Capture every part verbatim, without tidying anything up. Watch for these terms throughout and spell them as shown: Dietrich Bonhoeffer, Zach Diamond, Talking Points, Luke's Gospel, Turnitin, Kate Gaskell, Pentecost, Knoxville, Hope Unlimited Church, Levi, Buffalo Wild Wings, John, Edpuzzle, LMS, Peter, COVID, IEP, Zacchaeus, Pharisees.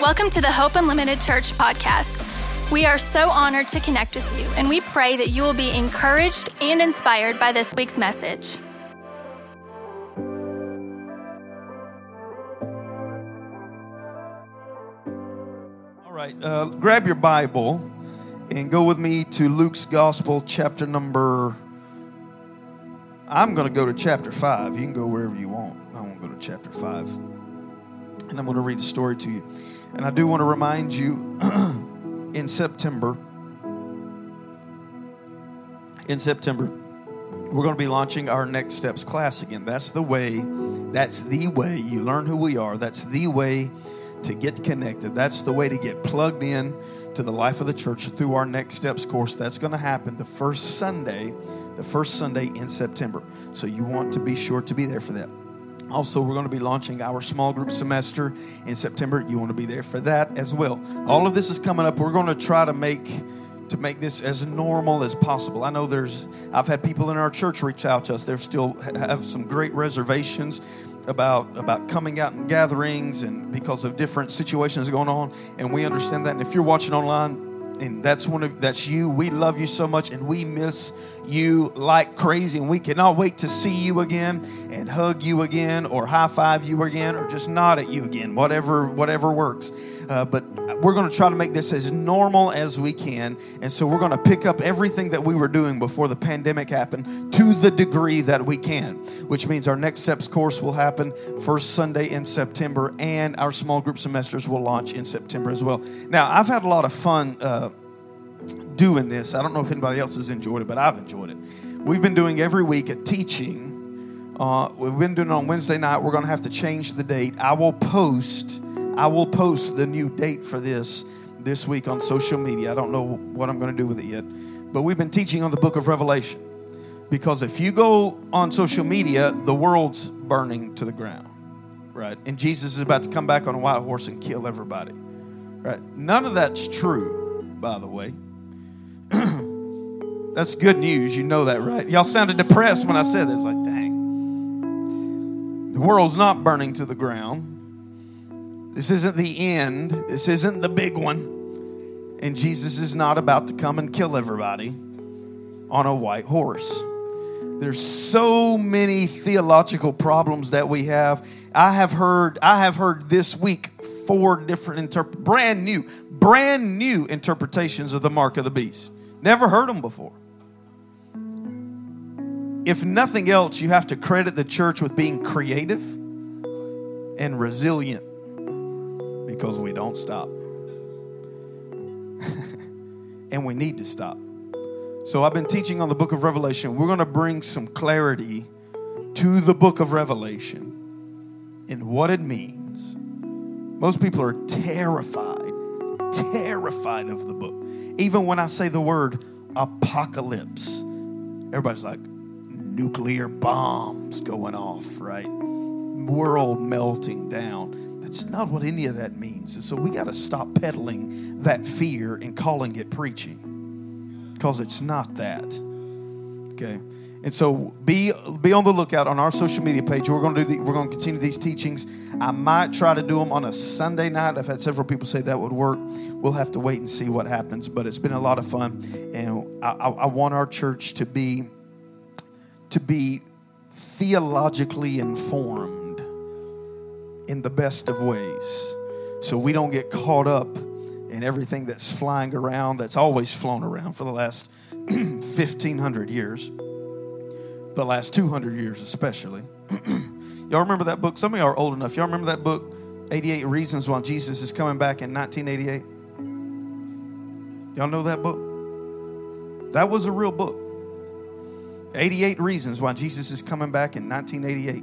Welcome to the Hope Unlimited Church podcast. We are so honored to connect with you, and we pray that you will be encouraged and inspired by this week's message. All right, uh, grab your Bible and go with me to Luke's Gospel, chapter number... I'm going to go to chapter five. You can go wherever you want. I won't go to chapter five. And I'm going to read a story to you. And I do want to remind you, in September, in September, we're going to be launching our Next Steps class again. That's the way, that's the way you learn who we are. That's the way to get connected. That's the way to get plugged in to the life of the church through our Next Steps course. That's going to happen the first Sunday, the first Sunday in September. So you want to be sure to be there for that. Also, we're going to be launching our small group semester in September. You want to be there for that as well. All of this is coming up. We're going to try to make to make this as normal as possible. I know there's, I've had people in our church reach out to us. They still have some great reservations about, about coming out and gatherings and because of different situations going on, and we understand that. And if you're watching online, and that's one of that's you. We love you so much, and we miss you like crazy. And we cannot wait to see you again, and hug you again, or high five you again, or just nod at you again. Whatever, whatever works. Uh, but we're going to try to make this as normal as we can, and so we're going to pick up everything that we were doing before the pandemic happened to the degree that we can. Which means our Next Steps course will happen first Sunday in September, and our small group semesters will launch in September as well. Now, I've had a lot of fun. Uh, doing this. I don't know if anybody else has enjoyed it, but I've enjoyed it. We've been doing every week a teaching. Uh, we've been doing it on Wednesday night. We're going to have to change the date. I will post, I will post the new date for this this week on social media. I don't know what I'm going to do with it yet, but we've been teaching on the book of Revelation, because if you go on social media, the world's burning to the ground, right? And Jesus is about to come back on a white horse and kill everybody, right? None of that's true, by the way. That's good news. You know that, right? Y'all sounded depressed when I said this. Like, dang. The world's not burning to the ground. This isn't the end. This isn't the big one. And Jesus is not about to come and kill everybody on a white horse. There's so many theological problems that we have. I have heard, I have heard this week four different interpret, brand new, brand new interpretations of the mark of the beast. Never heard them before. If nothing else, you have to credit the church with being creative and resilient, because we don't stop. And we need to stop. So I've been teaching on the book of Revelation. We're going to bring some clarity to the book of Revelation and what it means. Most people are terrified, terrified of the book. Even when I say the word apocalypse, everybody's like, nuclear bombs going off, right? World melting down. That's not what any of that means. And so we got to stop peddling that fear and calling it preaching, because it's not that. Okay. And so be be on the lookout on our social media page. We're going to do the, we're going to continue these teachings. I might try to do them on a Sunday night. I've had several people say that would work. We'll have to wait and see what happens. But it's been a lot of fun, and I, I, I want our church to be to be theologically informed in the best of ways, so we don't get caught up in everything that's flying around. That's always flown around for the last fifteen hundred years. The last two hundred years especially. Y'all remember that book? Some of y'all are old enough. Y'all remember that book, eighty-eight Reasons Why Jesus is Coming Back in nineteen eighty-eight? Y'all know that book? That was a real book. eighty-eight Reasons Why Jesus is Coming Back in nineteen eighty-eight.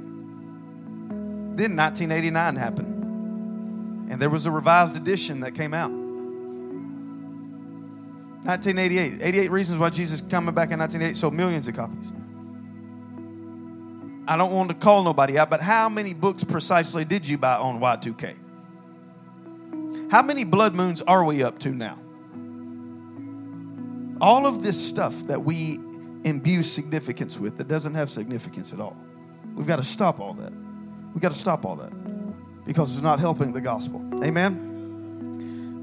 Then nineteen eighty-nine happened, and there was a revised edition that came out. nineteen eighty-eight. eighty-eight Reasons Why Jesus is Coming Back in nineteen eighty-eight. Sold millions of copies. I don't want to call nobody out, but how many books precisely did you buy on Y two K? How many blood moons are we up to now? All of this stuff that we imbue significance with that doesn't have significance at all. We've got to stop all that. We've got to stop all that, because it's not helping the gospel. Amen?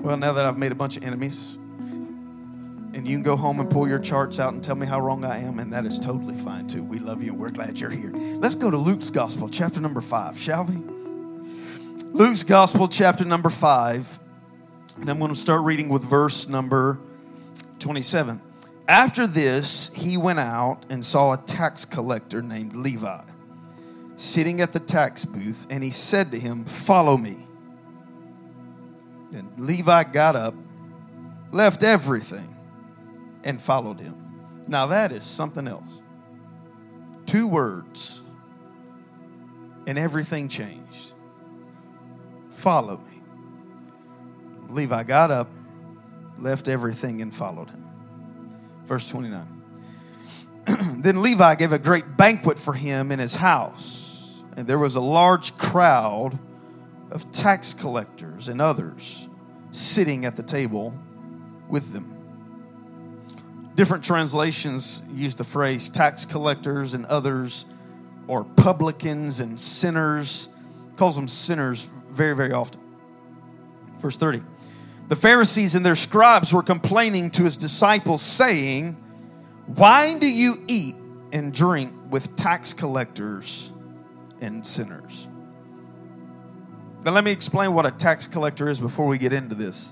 Well, now that I've made a bunch of enemies, and you can go home and pull your charts out and tell me how wrong I am, and that is totally fine too. We love you and we're glad you're here. Let's go to Luke's Gospel, chapter number five, shall we? Luke's Gospel, chapter number five, and I'm going to start reading with verse number twenty-seven. After this, he went out and saw a tax collector named Levi sitting at the tax booth, and he said to him, "Follow me." And Levi got up, left everything, and followed him. Now that is something else. Two words, and everything changed. Follow me. Levi got up, left everything, and followed him. Verse twenty-nine. Then Levi gave a great banquet for him in his house, and there was a large crowd of tax collectors and others sitting at the table with them. Different translations use the phrase tax collectors and others, or publicans and sinners. It calls them sinners very, very often. Verse thirty. The Pharisees and their scribes were complaining to his disciples, saying, "Why do you eat and drink with tax collectors and sinners?" Now let me explain what a tax collector is before we get into this.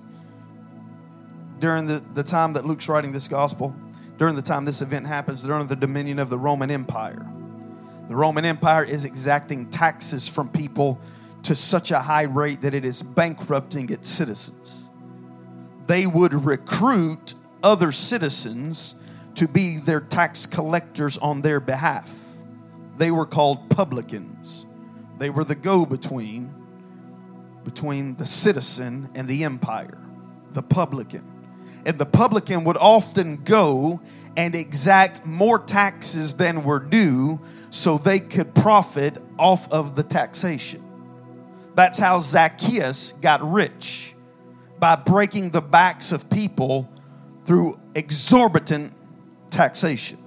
During the, the time that Luke's writing this gospel, during the time this event happens, they're under the dominion of the Roman Empire. The Roman Empire is exacting taxes from people to such a high rate that it is bankrupting its citizens. They would recruit other citizens to be their tax collectors on their behalf. They were called publicans. They were the go-between between the citizen and the empire, the publican. And the publican would often go and exact more taxes than were due so they could profit off of the taxation. That's how Zacchaeus got rich, by breaking the backs of people through exorbitant taxation.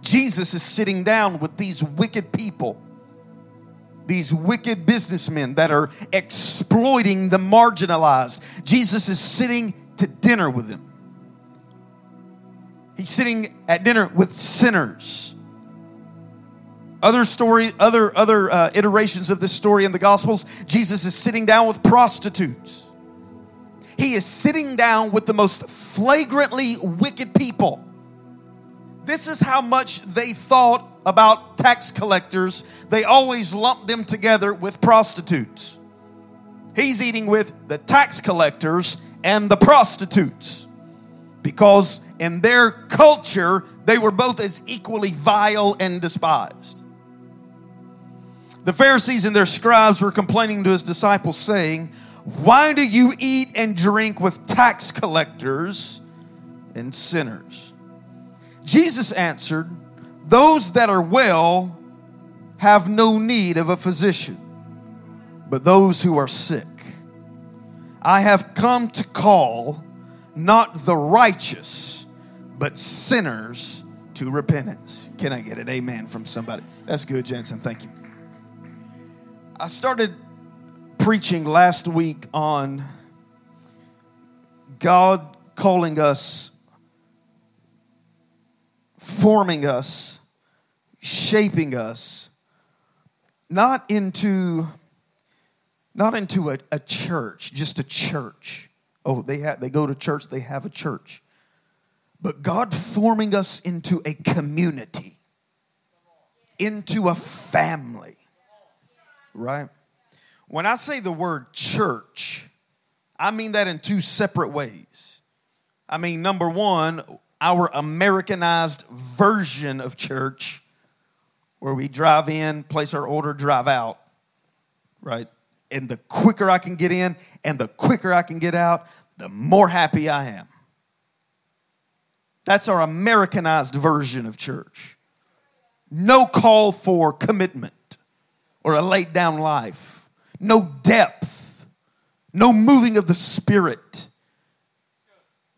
Jesus is sitting down with these wicked people, these wicked businessmen that are exploiting the marginalized. Jesus is sitting to dinner with them. He's sitting at dinner with sinners. Other story, other other uh, iterations of this story in the Gospels, Jesus is sitting down with prostitutes. He is sitting down with the most flagrantly wicked people. This is how much they thought about tax collectors. They always lumped them together with prostitutes. He's eating with the tax collectors and the prostitutes, because in their culture, they were both as equally vile and despised. The Pharisees and their scribes were complaining to his disciples, saying, "Why do you eat and drink with tax collectors and sinners?" Jesus answered, "Those that are well have no need of a physician, but those who are sick. I have come to call not the righteous, but sinners to repentance." Can I get an amen from somebody? That's good, Jensen. Thank you. I started preaching last week on God calling us, forming us, shaping us, not into not into a, a church, just a church. Oh, they have, they go to church, they have a church. But God forming us into a community, into a family, right? When I say the word church, I mean that in two separate ways. I mean, number one, our Americanized version of church, where we drive in, place our order, drive out, right? And the quicker I can get in and the quicker I can get out, the more happy I am. That's our Americanized version of church. No call for commitment or a laid down life. No depth. No moving of the spirit.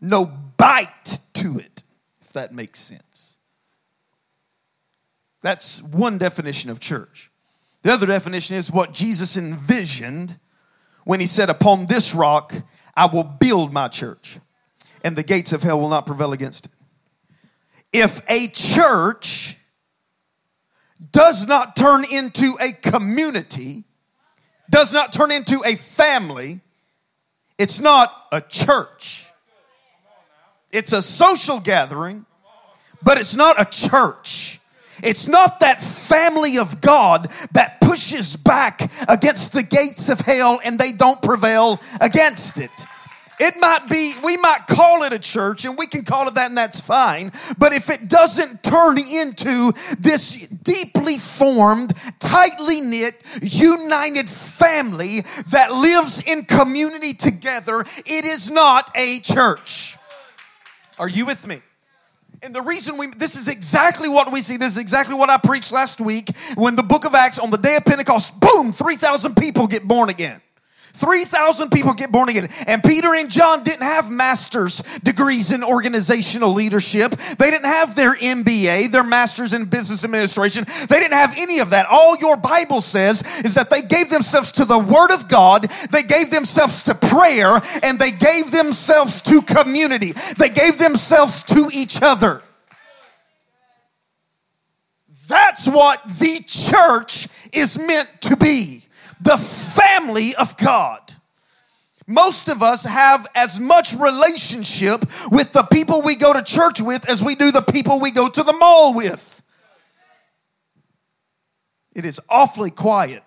No bite to it. That makes sense. That's one definition of church. The other definition is what Jesus envisioned when he said, "Upon this rock, I will build my church, and the gates of hell will not prevail against it. If a church does not turn into a community, does not turn into a family, it's not a church. It's a social gathering, but it's not a church. It's not that family of God that pushes back against the gates of hell and they don't prevail against it. It might be, we might call it a church, and we can call it that, and that's fine. But if it doesn't turn into this deeply formed, tightly knit, united family that lives in community together, it is not a church. Are you with me? And the reason we, this is exactly what we see. This is exactly what I preached last week when the book of Acts, on the day of Pentecost, boom, three thousand people get born again. three thousand people get born again. And Peter and John didn't have master's degrees in organizational leadership. They didn't have their M B A, their master's in business administration. They didn't have any of that. All your Bible says is that they gave themselves to the Word of God. They gave themselves to prayer, and they gave themselves to community. They gave themselves to each other. That's what the church is meant to be. The family of God. Most of us have as much relationship with the people we go to church with as we do the people we go to the mall with. It is awfully quiet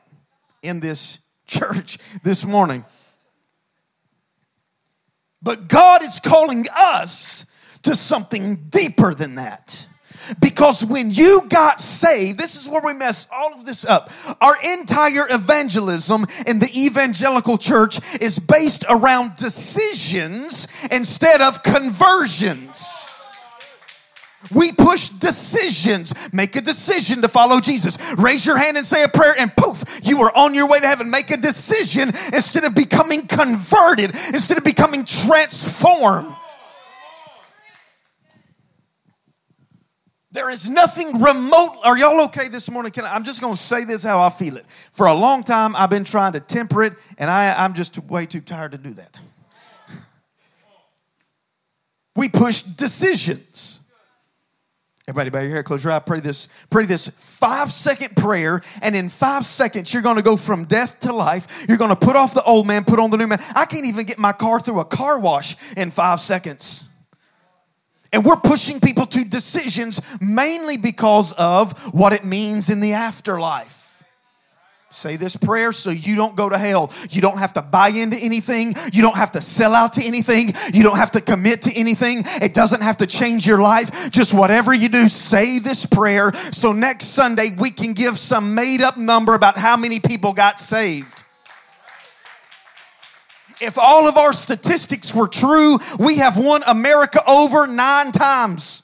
in this church this morning. But God is calling us to something deeper than that. Because when you got saved, this is where we mess all of this up. Our entire evangelism in the evangelical church is based around decisions instead of conversions. We push decisions. Make a decision to follow Jesus. Raise your hand and say a prayer, and poof, you are on your way to heaven. Make a decision instead of becoming converted, instead of becoming transformed. There is nothing remote. Are y'all okay this morning? Can I, I'm just going to say this how I feel it. For a long time, I've been trying to temper it, and I, I'm just way too tired to do that. We push decisions. Everybody bow your hair, close your eye. Pray this, pray this five-second prayer, and in five seconds, you're going to go from death to life. You're going to put off the old man, put on the new man. I can't even get my car through a car wash in five seconds. And we're pushing people to decisions mainly because of what it means in the afterlife. Say this prayer so you don't go to hell. You don't have to buy into anything. You don't have to sell out to anything. You don't have to commit to anything. It doesn't have to change your life. Just whatever you do, say this prayer so next Sunday we can give some made-up number about how many people got saved. If all of our statistics were true, we have won America over nine times.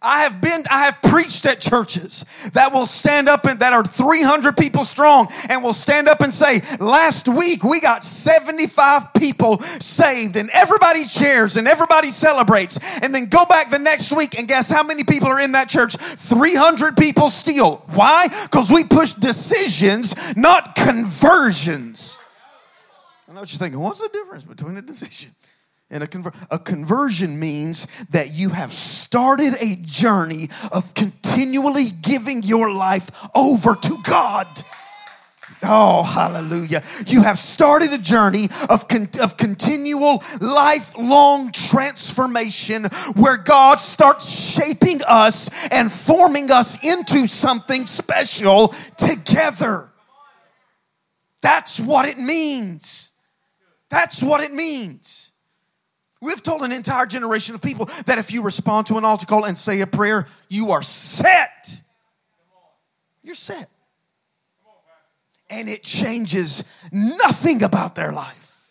I have been, I have preached at churches that will stand up and that are three hundred people strong and will stand up and say, last week we got seventy-five people saved, and everybody cheers and everybody celebrates, and then go back the next week and guess how many people are in that church? three hundred people still. Why? Because we push decisions, not conversions. I know what you're thinking. What's the difference between a decision? And a, conver- a conversion means that you have started a journey of continually giving your life over to God. Oh, hallelujah. You have started a journey of, con- of continual lifelong transformation where God starts shaping us and forming us into something special together. That's what it means. That's what it means. We've told an entire generation of people that if you respond to an altar call and say a prayer, you are set. You're set. And it changes nothing about their life.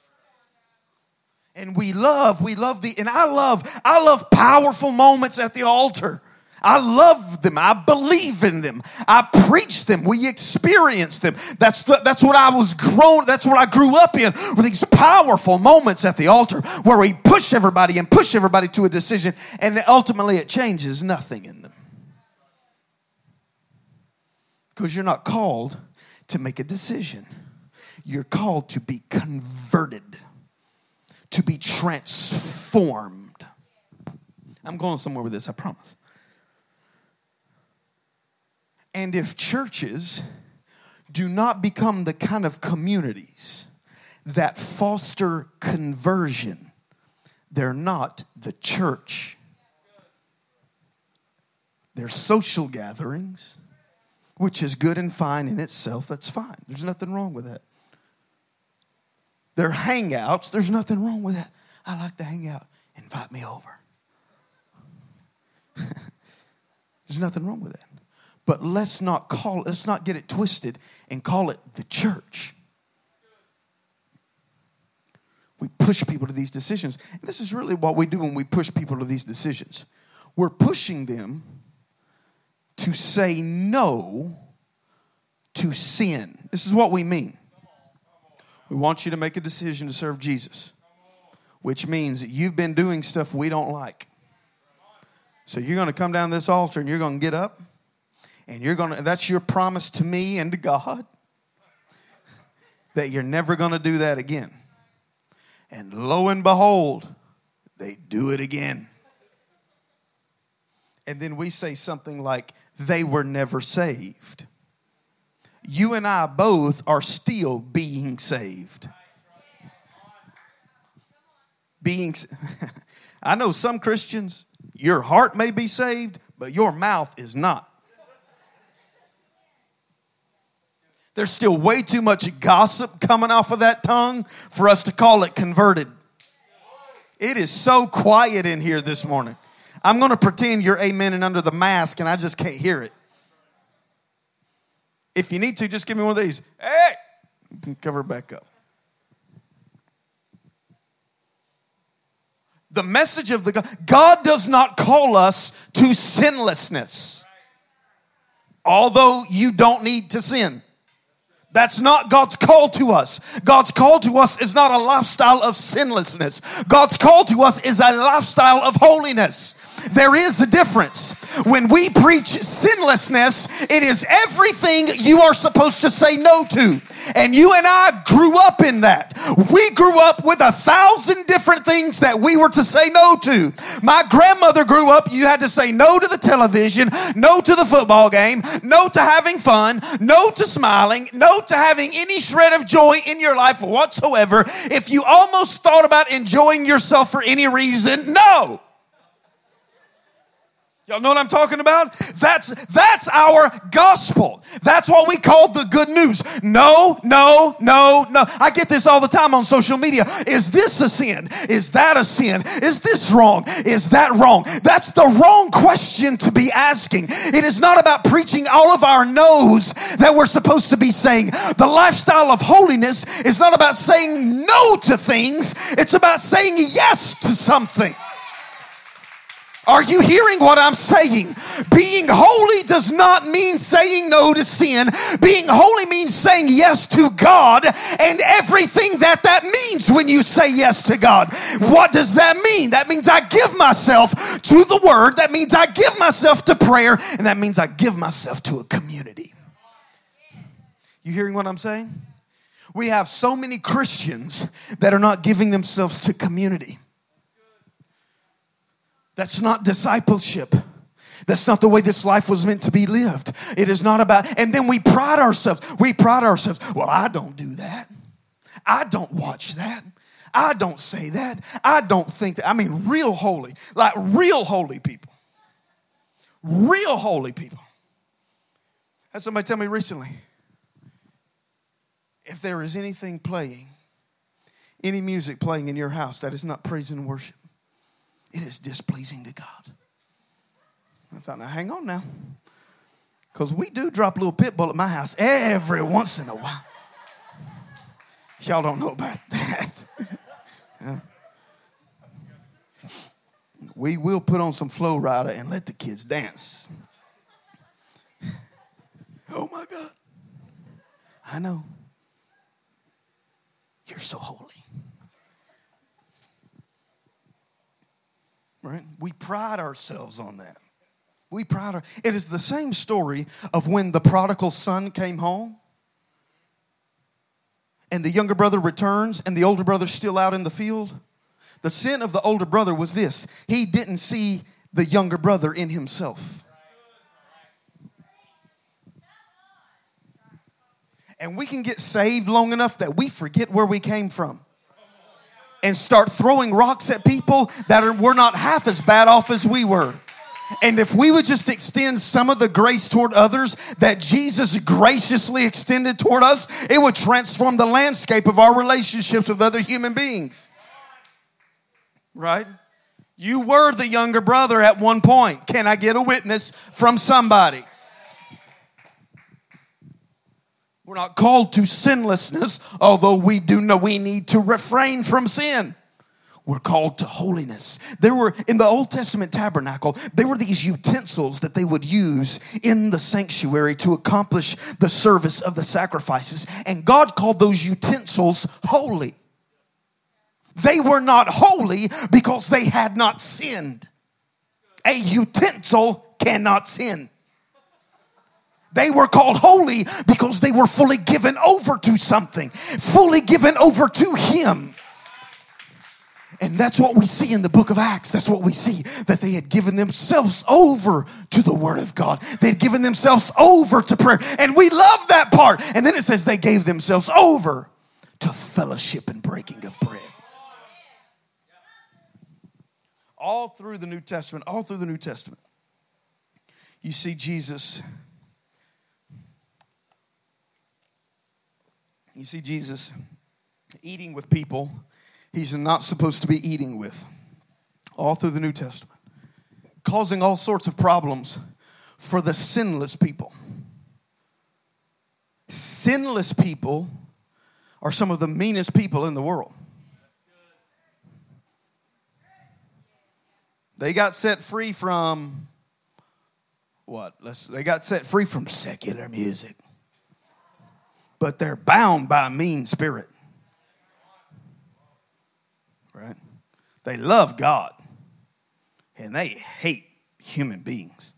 And we love, we love the, and I love, I love powerful moments at the altar. I love them. I believe in them. I preach them. We experience them. That's the, that's what I was grown. That's what I grew up in, with these powerful moments at the altar where we push everybody and push everybody to a decision, and ultimately it changes nothing in them. Because you're not called to make a decision. You're called to be converted, to be transformed. I'm going somewhere with this, I promise. And if churches do not become the kind of communities that foster conversion, they're not the church. They're social gatherings, which is good and fine in itself. That's fine. There's nothing wrong with that. They're hangouts. There's nothing wrong with that. I like to hang out. Invite me over. There's nothing wrong with that. But let's not call, let's not get it twisted and call it the church. We push people to these decisions. And this is really what we do when we push people to these decisions. We're pushing them to say no to sin. This is what we mean. We want you to make a decision to serve Jesus, which means you've been doing stuff we don't like. So you're going to come down this altar and you're going to get up. And you're gonna, that's your promise to me and to God that you're never gonna do that again. And lo and behold, they do it again. And then we say something like, they were never saved. You and I both are still being saved. Being, I know some Christians, your heart may be saved, but your mouth is not. There's still way too much gossip coming off of that tongue for us to call it converted. It is so quiet in here this morning. I'm going to pretend you're amen and under the mask, and I just can't hear it. If you need to, just give me one of these. Hey! You can cover it back up. The message of the God. God does not call us to sinlessness. Although you don't need to sin. That's not God's call to us. God's call to us is not a lifestyle of sinlessness. God's call to us is a lifestyle of holiness. There is a difference. When we preach sinlessness, it is everything you are supposed to say no to. And you and I grew up in that. We grew up with a thousand different things that we were to say no to. My grandmother grew up, you had to say no to the television, no to the football game, no to having fun, no to smiling, no to having any shred of joy in your life whatsoever. If you almost thought about enjoying yourself for any reason, no. Y'all know what I'm talking about? That's that's our gospel. That's what we call the good news. No, no, no, no. I get this all the time on social media. Is this a sin? Is that a sin? Is this wrong? Is that wrong? That's the wrong question to be asking. It is not about preaching all of our no's that we're supposed to be saying. The lifestyle of holiness is not about saying no to things. It's about saying yes to something. Are you hearing what I'm saying? Being holy does not mean saying no to sin. Being holy means saying yes to God and everything that that means when you say yes to God. What does that mean? That means I give myself to the Word. That means I give myself to prayer. And that means I give myself to a community. You hearing what I'm saying? We have so many Christians that are not giving themselves to community. That's not discipleship. That's not the way this life was meant to be lived. It is not about, and then we pride ourselves. We pride ourselves. Well, I don't do that. I don't watch that. I don't say that. I don't think that. I mean, real holy, like real holy people. Real holy people. I had somebody tell me recently, if there is anything playing, any music playing in your house that is not praise and worship, it is displeasing to God. I thought, now hang on now. Because we do drop a little pit bull at my house every once in a while. Y'all don't know about that. Yeah. We will put on some Flow Rider and let the kids dance. Oh my God. I know. You're so holy. Right? We pride ourselves on that. We pride our, it is the same story of when the prodigal son came home and the younger brother returns and the older brother's still out in the field, the sin of the older brother was this: he didn't see the younger brother in himself. And we can get saved long enough that we forget where we came from and start throwing rocks at people that are, were not half as bad off as we were. And if we would just extend some of the grace toward others that Jesus graciously extended toward us, it would transform the landscape of our relationships with other human beings. Right? You were the younger brother at one point. Can I get a witness from somebody? We're not called to sinlessness, although we do know we need to refrain from sin. We're called to holiness. There were, in the Old Testament tabernacle, there were these utensils that they would use in the sanctuary to accomplish the service of the sacrifices. And God called those utensils holy. They were not holy because they had not sinned. A utensil cannot sin. They were called holy because they were fully given over to something, fully given over to Him. And that's what we see in the book of Acts. That's what we see, that they had given themselves over to the Word of God. They had given themselves over to prayer. And we love that part. And then it says they gave themselves over to fellowship and breaking of bread. All through the New Testament, all through the New Testament, you see Jesus... You see Jesus eating with people he's not supposed to be eating with all through the New Testament, causing all sorts of problems for the sinless people. Sinless people are some of the meanest people in the world. They got set free from what? Let's, they got set free from secular music. But they're bound by a mean spirit. Right? They love God. And they hate human beings.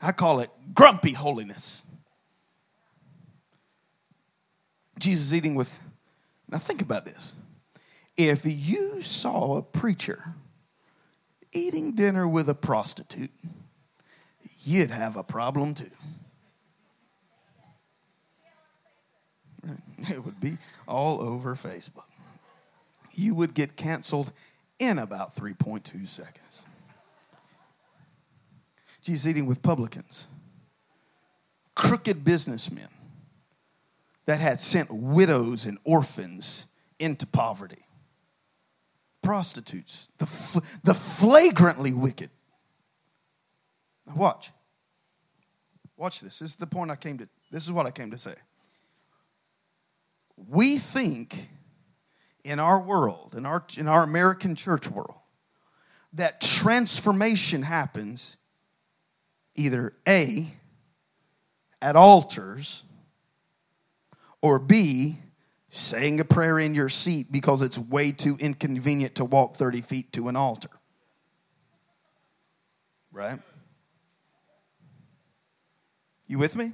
I call it grumpy holiness. Jesus eating with... Now think about this. If you saw a preacher eating dinner with a prostitute, you'd have a problem too. It would be all over Facebook. You would get canceled in about three point two seconds. Jesus eating with publicans, crooked businessmen that had sent widows and orphans into poverty, prostitutes, the fl- the flagrantly wicked. Now watch. Watch this. This is the point I came to. This is what I came to say. We think in our world, in our in our American church world, that transformation happens either A, at altars, or B, saying a prayer in your seat because it's way too inconvenient to walk thirty feet to an altar. Right? You with me?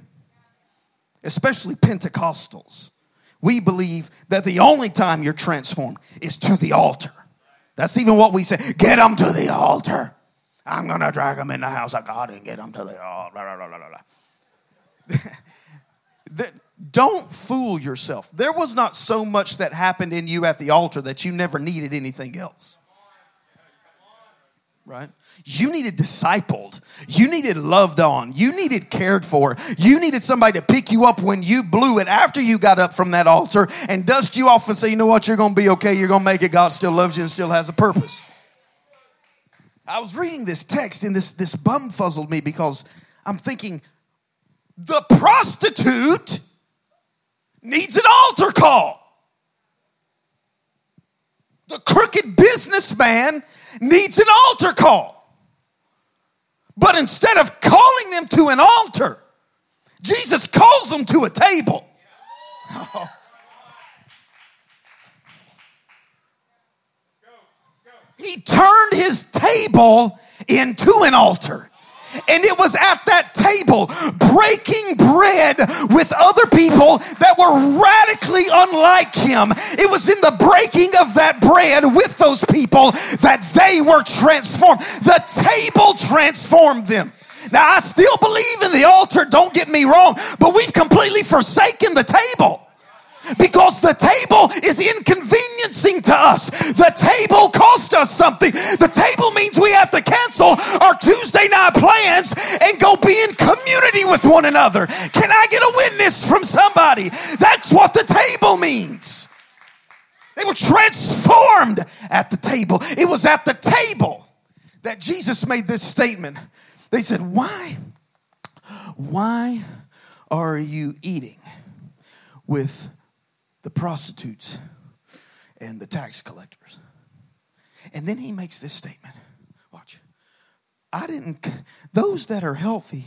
Especially Pentecostals. We believe that the only time you're transformed is to the altar. That's even what we say. Get them to the altar. I'm going to drag them in the house of God and get them to the altar. Don't fool yourself. There was not so much that happened in you at the altar that you never needed anything else. Right? You needed discipled. You needed loved on. You needed cared for. You needed somebody to pick you up when you blew it after you got up from that altar and dust you off and say, you know what, you're going to be okay. You're going to make it. God still loves you and still has a purpose. I was reading this text and this, this bumfuzzled me because I'm thinking the prostitute needs an altar call. The crooked businessman needs an altar call. But instead of calling them to an altar, Jesus calls them to a table. Oh. He turned his table into an altar. And it was at that table, breaking bread with other people that were radically unlike him. It was in the breaking of that bread with those people that they were transformed. The table transformed them. Now, I still believe in the altar, don't get me wrong, but we've completely forsaken the table. Because the table is inconveniencing to us. The table cost us something. The table means we have to cancel our Tuesday night plans and go be in community with one another. Can I get a witness from somebody? That's what the table means. They were transformed at the table. It was at the table that Jesus made this statement. They said, why, why are you eating with the prostitutes and the tax collectors? And then he makes this statement. Watch. I didn't, those that are healthy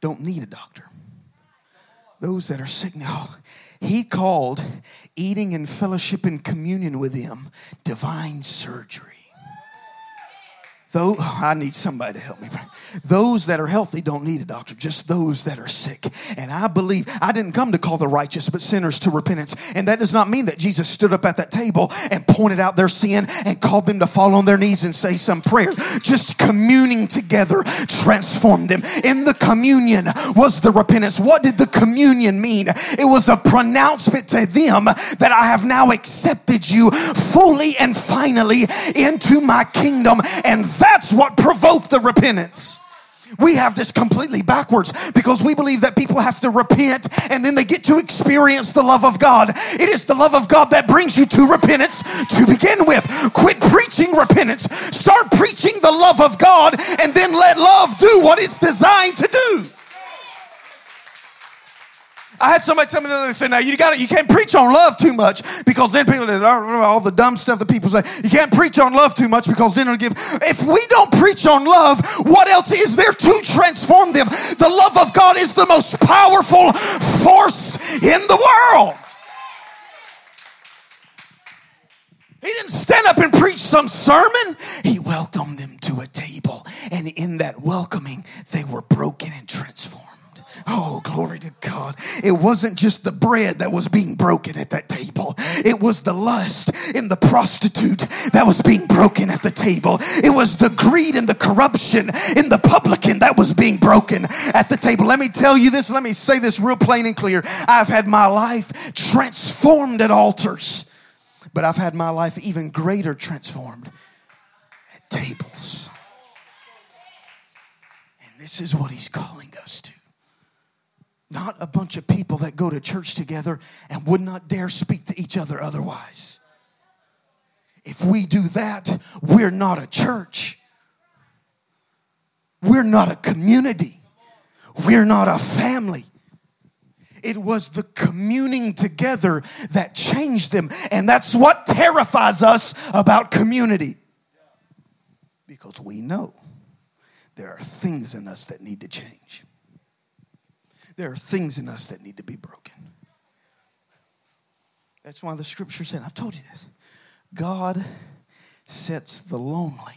don't need a doctor. Those that are sick, no. He called eating and fellowship and communion with him divine surgery. Though, I need somebody to help me. Those that are healthy don't need a doctor, just those that are sick. And I believe I didn't come to call the righteous, but sinners to repentance. And that does not mean that Jesus stood up at that table and pointed out their sin and called them to fall on their knees and say some prayer. Just communing together transformed them. In the communion was the repentance. What did the communion mean? It was a pronouncement to them that I have now accepted you fully and finally into my kingdom, and that's what provoked the repentance. We have this completely backwards because we believe that people have to repent and then they get to experience the love of God. It is the love of God that brings you to repentance to begin with. Quit preaching repentance. Start preaching the love of God and then let love do what it's designed to do. I had somebody tell me the other day, they said, now you got it. You can't preach on love too much because then people, all the dumb stuff that people say, you can't preach on love too much because then it'll give. If we don't preach on love, what else is there to transform them? The love of God is the most powerful force in the world. He didn't stand up and preach some sermon. He welcomed them to a table. And in that welcoming, they were broken and transformed. Oh, glory to God. It wasn't just the bread that was being broken at that table. It was the lust in the prostitute that was being broken at the table. It was the greed and the corruption in the publican that was being broken at the table. Let me tell you this. Let me say this real plain and clear. I've had my life transformed at altars, but I've had my life even greater transformed at tables. And this is what he's calling us to. Not a bunch of people that go to church together and would not dare speak to each other otherwise. If we do that, we're not a church. We're not a community. We're not a family. It was the communing together that changed them. And that's what terrifies us about community. Because we know there are things in us that need to change. There are things in us that need to be broken. That's why the scripture said, I've told you this, God sets the lonely.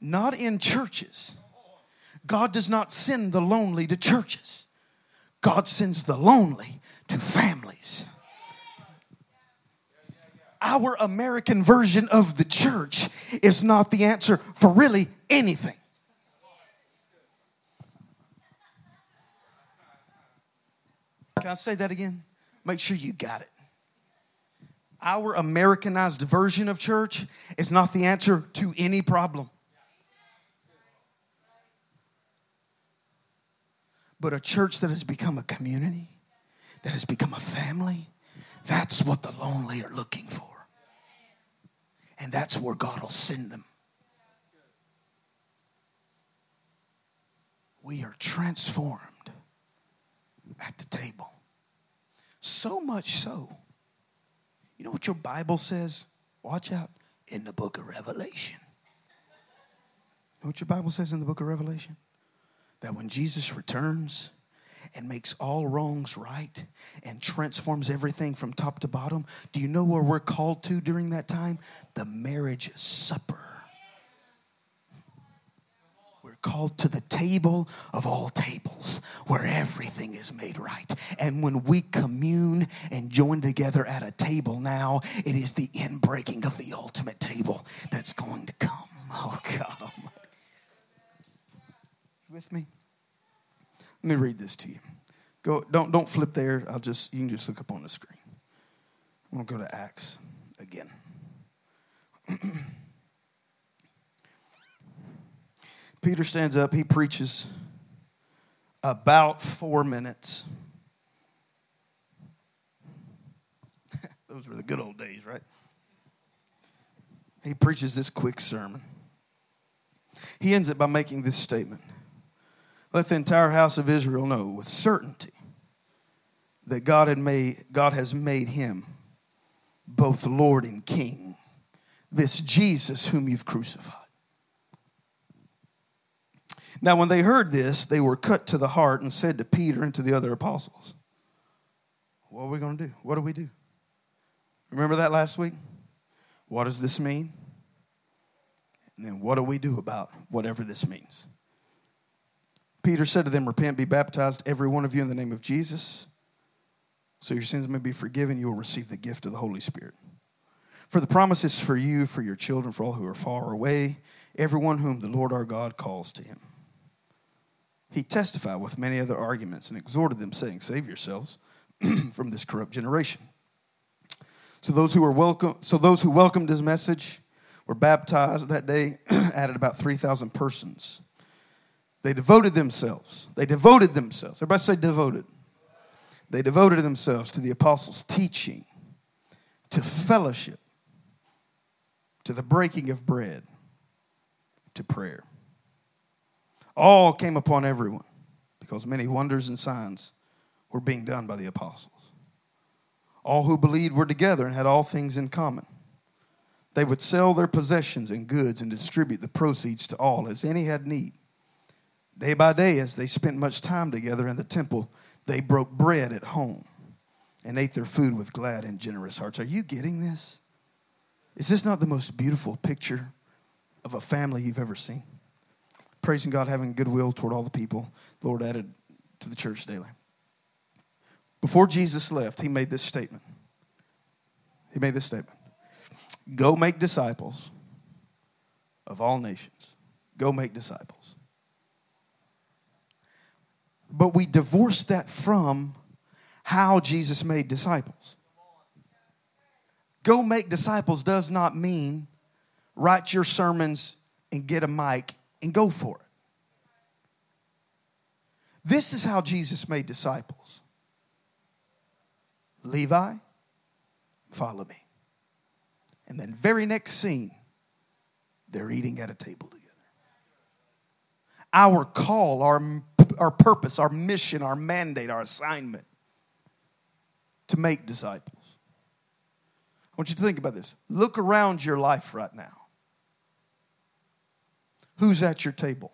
Not in churches. God does not send the lonely to churches. God sends the lonely to families. Our American version of the church is not the answer for really anything. Can I say that again? Make sure you got it. Our Americanized version of church is not the answer to any problem. But a church that has become a community, that has become a family, that's what the lonely are looking for. And that's where God will send them. We are transformed at the table. So much so, you know what your Bible says? Watch out. In the book of Revelation. You know what your Bible says in the book of Revelation? That when Jesus returns and makes all wrongs right and transforms everything from top to bottom, do you know where we're called to during that time? The marriage supper. We're called to the table of all tables, where everything is made right. And when we commune and join together at a table now, it is the inbreaking of the ultimate table that's going to come. Oh, God Almighty. You with me? Let me read this to you. Go, don't, don't flip there. I'll just, you can just look up on the screen. I'm going to go to Acts again. Peter stands up. He preaches about four minutes. Those were the good old days, right? He preaches this quick sermon. He ends it by making this statement. Let the entire house of Israel know with certainty that God had made, God has made him both Lord and King, this Jesus whom you've crucified. Now, when they heard this, they were cut to the heart and said to Peter and to the other apostles, what are we going to do? What do we do? Remember that last week? What does this mean? And then what do we do about whatever this means? Peter said to them, repent, be baptized, every one of you, in the name of Jesus, so your sins may be forgiven. You will receive the gift of the Holy Spirit. For the promise is for you, for your children, for all who are far away, everyone whom the Lord our God calls to him. He testified with many other arguments and exhorted them, saying, save yourselves from this corrupt generation. So those who were welcome, so those who welcomed his message were baptized that day, added about three thousand persons. They devoted themselves. They devoted themselves. Everybody say devoted. They devoted themselves to the apostles' teaching, to fellowship, to the breaking of bread, to prayer. All came upon everyone because many wonders and signs were being done by the apostles. All who believed were together and had all things in common. They would sell their possessions and goods and distribute the proceeds to all as any had need. Day by day, as they spent much time together in the temple, they broke bread at home and ate their food with glad and generous hearts. Are you getting this? Is this not the most beautiful picture of a family you've ever seen? Praising God, having goodwill toward all the people, the Lord added to the church daily. Before Jesus left, he made this statement. He made this statement. Go make disciples of all nations. Go make disciples. But we divorce that from how Jesus made disciples. Go make disciples does not mean write your sermons and get a mic and go for it. This is how Jesus made disciples. Levi, follow me. And then very next scene, they're eating at a table together. Our call, our, our purpose, our mission, our mandate, our assignment to make disciples. I want you to think about this. Look around your life right now. Who's at your table?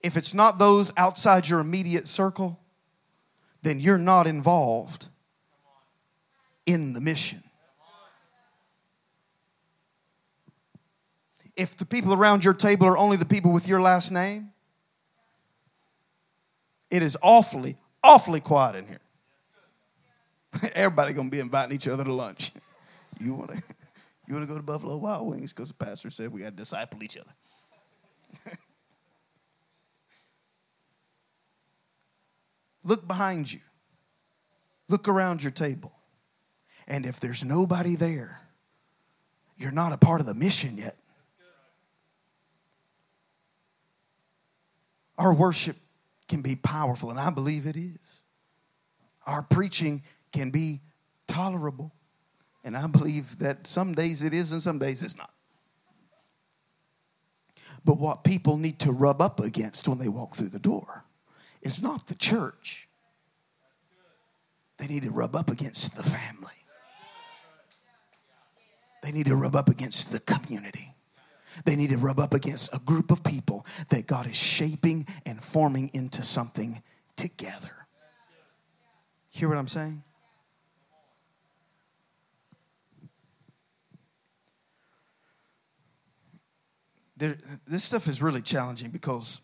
If it's not those outside your immediate circle, then you're not involved in the mission. If the people around your table are only the people with your last name, it is awfully, awfully quiet in here. Everybody going to be inviting each other to lunch. You want to you want to go to Buffalo Wild Wings because the pastor said we got to disciple each other. Look behind you. Look around your table. And if there's nobody there, you're not a part of the mission yet. Our worship can be powerful, and I believe it is. Our preaching can be tolerable, and I believe that some days it is and some days it's not. But what people need to rub up against when they walk through the door, it's not the church. They need to rub up against the family. They need to rub up against the community. They need to rub up against a group of people that God is shaping and forming into something together. Hear what I'm saying? there, this stuff is really challenging because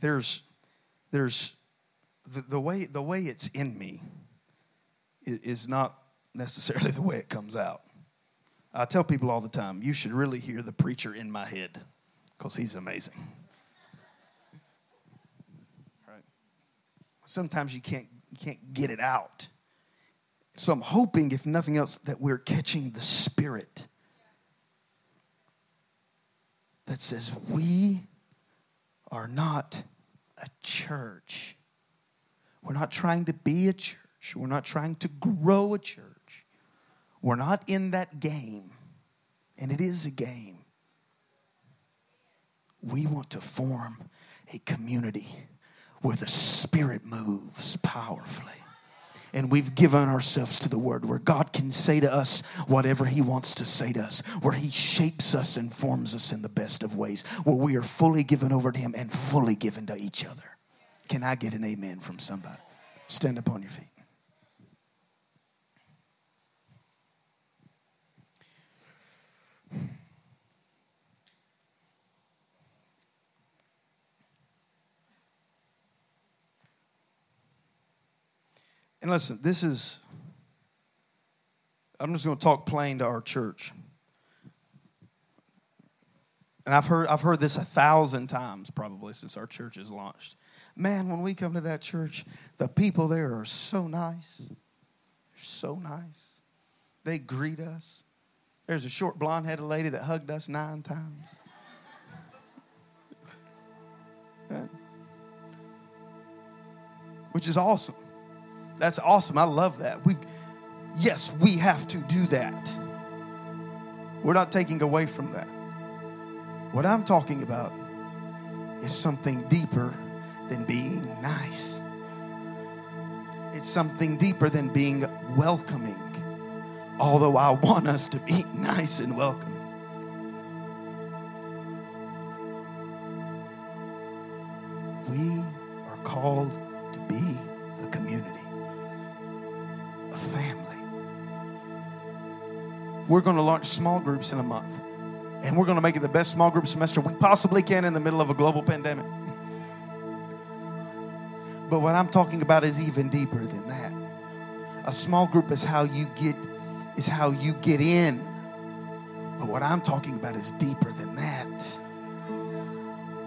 there's there's the, the way the way it's in me is, is not necessarily the way it comes out. I tell people all the time, you should really hear the preacher in my head because he's amazing. Right? Sometimes you can't you can't get it out. So I'm hoping, if nothing else, that we're catching the spirit that says we are not a church. We're not trying to be a church. We're not trying to grow a church. We're not in that game. And it is a game. We want to form a community where the Spirit moves powerfully. And we've given ourselves to the Word, where God can say to us whatever He wants to say to us, where He shapes us and forms us in the best of ways, where we are fully given over to Him and fully given to each other. Can I get an amen from somebody? Stand up on your feet. And listen, this is, I'm just going to talk plain to our church. And I've heard I've heard this a thousand times probably since our church is launched. Man, when we come to that church, the people there are so nice. They're so nice. They greet us. There's a short blonde-headed lady that hugged us nine times. Right? Which is awesome. That's awesome. I love that. We, yes, we have to do that. We're not taking away from that. What I'm talking about is something deeper than being nice. It's something deeper than being welcoming. Although I want us to be nice and welcoming. We are called to be a community. A family. We're going to launch small groups in a month. And we're going to make it the best small group semester we possibly can in the middle of a global pandemic. But what I'm talking about is even deeper than that. A small group is how you get is how you get in. But what I'm talking about is deeper than that.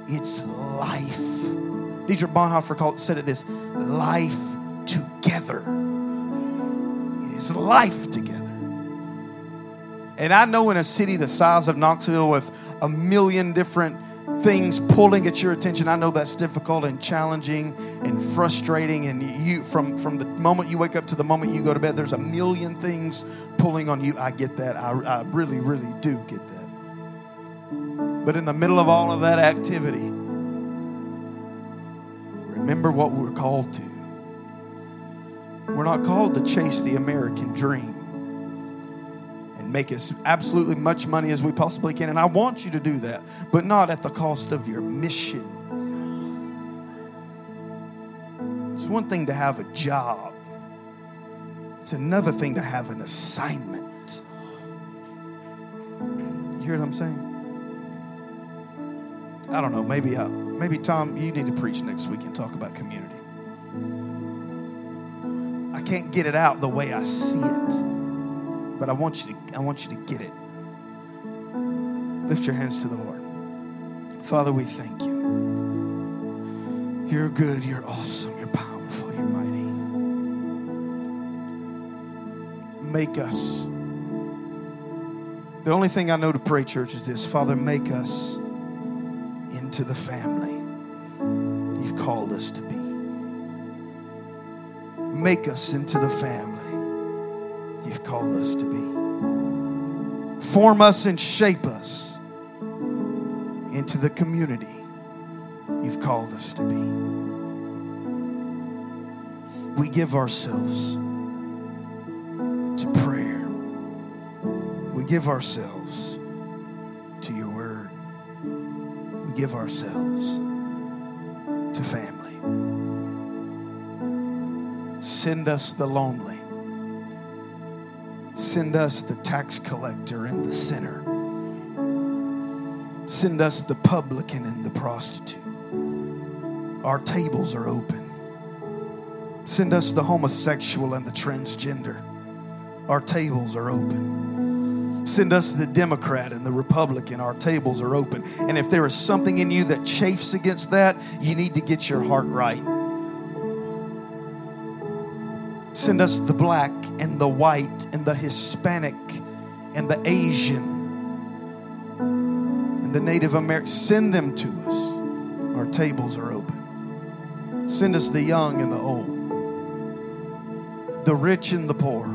It's life. Dietrich Bonhoeffer called, said it this, life together. It is life together. And I know in a city the size of Knoxville with a million different things pulling at your attention, I know that's difficult and challenging and frustrating. And you, from, from the moment you wake up to the moment you go to bed, there's a million things pulling on you. I get that. I, I really, really do get that. But in the middle of all of that activity, remember what we're called to. We're not called to chase the American dream. Make as absolutely much money as we possibly can. And I want you to do that, but not at the cost of your mission. It's one thing to have a job. It's another thing to have an assignment. You hear what I'm saying? I don't know. Maybe, I, maybe Tom, you need to preach next week and talk about community. I can't get it out the way I see it. But I want you to I want you to get it. Lift your hands to the Lord. Father, we thank you. You're good, you're awesome, you're powerful, you're mighty. Make us. The only thing I know to pray, church, is this. Father, make us into the family you've called us to be. Make us into the family you've called us to be. Form us and shape us into the community you've called us to be. We give ourselves to prayer. We give ourselves to your word. We give ourselves to family. Send us the lonely. Send us the tax collector and the sinner. Send us the publican and the prostitute. Our tables are open. Send us the homosexual and the transgender. Our tables are open. Send us the Democrat and the Republican. Our tables are open. And if there is something in you that chafes against that, you need to get your heart right. Send us the black and the white and the Hispanic and the Asian and the Native American. Send them to us. Our tables are open. Send us the young and the old, the rich and the poor,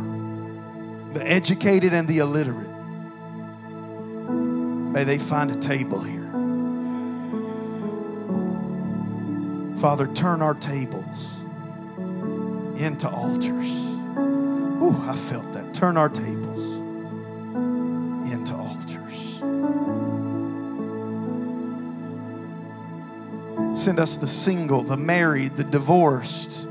the educated and the illiterate. May they find a table here. Father, turn our tables into altars. Ooh, I felt that. Turn our tables into altars. Send us the single, the married, the divorced,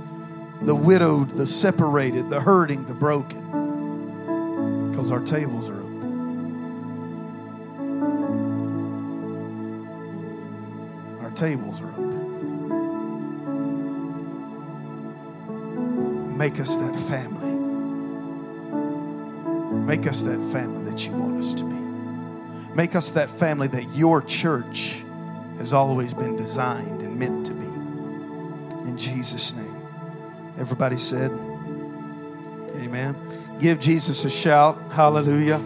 the widowed, the separated, the hurting, the broken. Because our tables are open. Our tables are open. Make us that family. Make us that family that you want us to be. Make us that family that your church has always been designed and meant to be. In Jesus' name. Everybody said, amen. Give Jesus a shout. Hallelujah.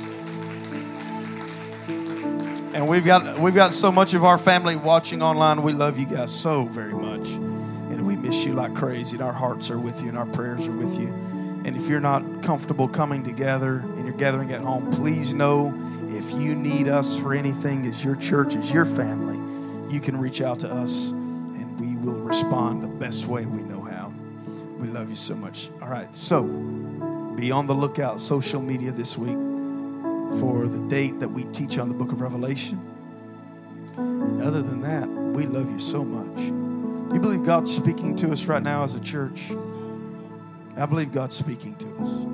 And we've got we've got so much of our family watching online. We love you guys so very much. And we miss you like crazy. And our hearts are with you and our prayers are with you. And if you're not comfortable coming together and you're gathering at home, please know if you need us for anything as your church, as your family, you can reach out to us, and we will respond the best way we know how. We love you so much. All right, so be on the lookout, social media this week, for the date that we teach on the book of Revelation. And other than that, we love you so much. Do you believe God's speaking to us right now as a church? I believe God's speaking to us.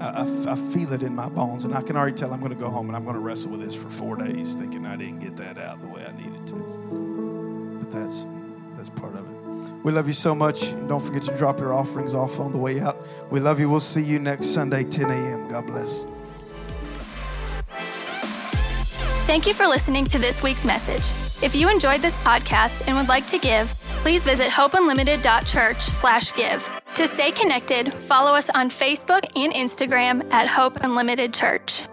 I, I, I feel it in my bones, and I can already tell I'm going to go home, and I'm going to wrestle with this for four days, thinking I didn't get that out the way I needed to. But that's that's part of it. We love you so much. And don't forget to drop your offerings off on the way out. We love you. We'll see you next Sunday, ten a.m. God bless. Thank you for listening to this week's message. If you enjoyed this podcast and would like to give, please visit hope unlimited dot church slash give. To stay connected, follow us on Facebook and Instagram at Hope Unlimited Church.